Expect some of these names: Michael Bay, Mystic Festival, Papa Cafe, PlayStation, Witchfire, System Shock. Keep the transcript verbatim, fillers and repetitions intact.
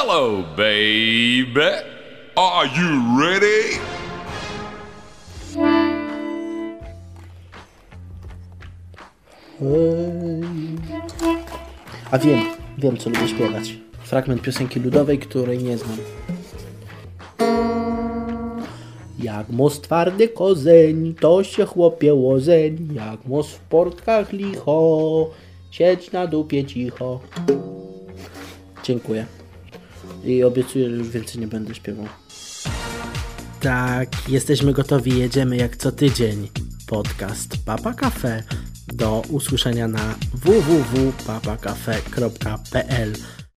Hello, baby. Are you ready? A wiem, wiem co lubię śpiewać. Fragment piosenki ludowej, której nie znam. Jak most twardy kozeń, to się chłopie łozeń. Jak most w portkach licho, siedź na dupie cicho. Dziękuję. I obiecuję, że już więcej nie będę śpiewał. Tak, jesteśmy gotowi, jedziemy jak co tydzień. Podcast Papa Cafe. Do usłyszenia na w w w kropka papa cafe kropka p l.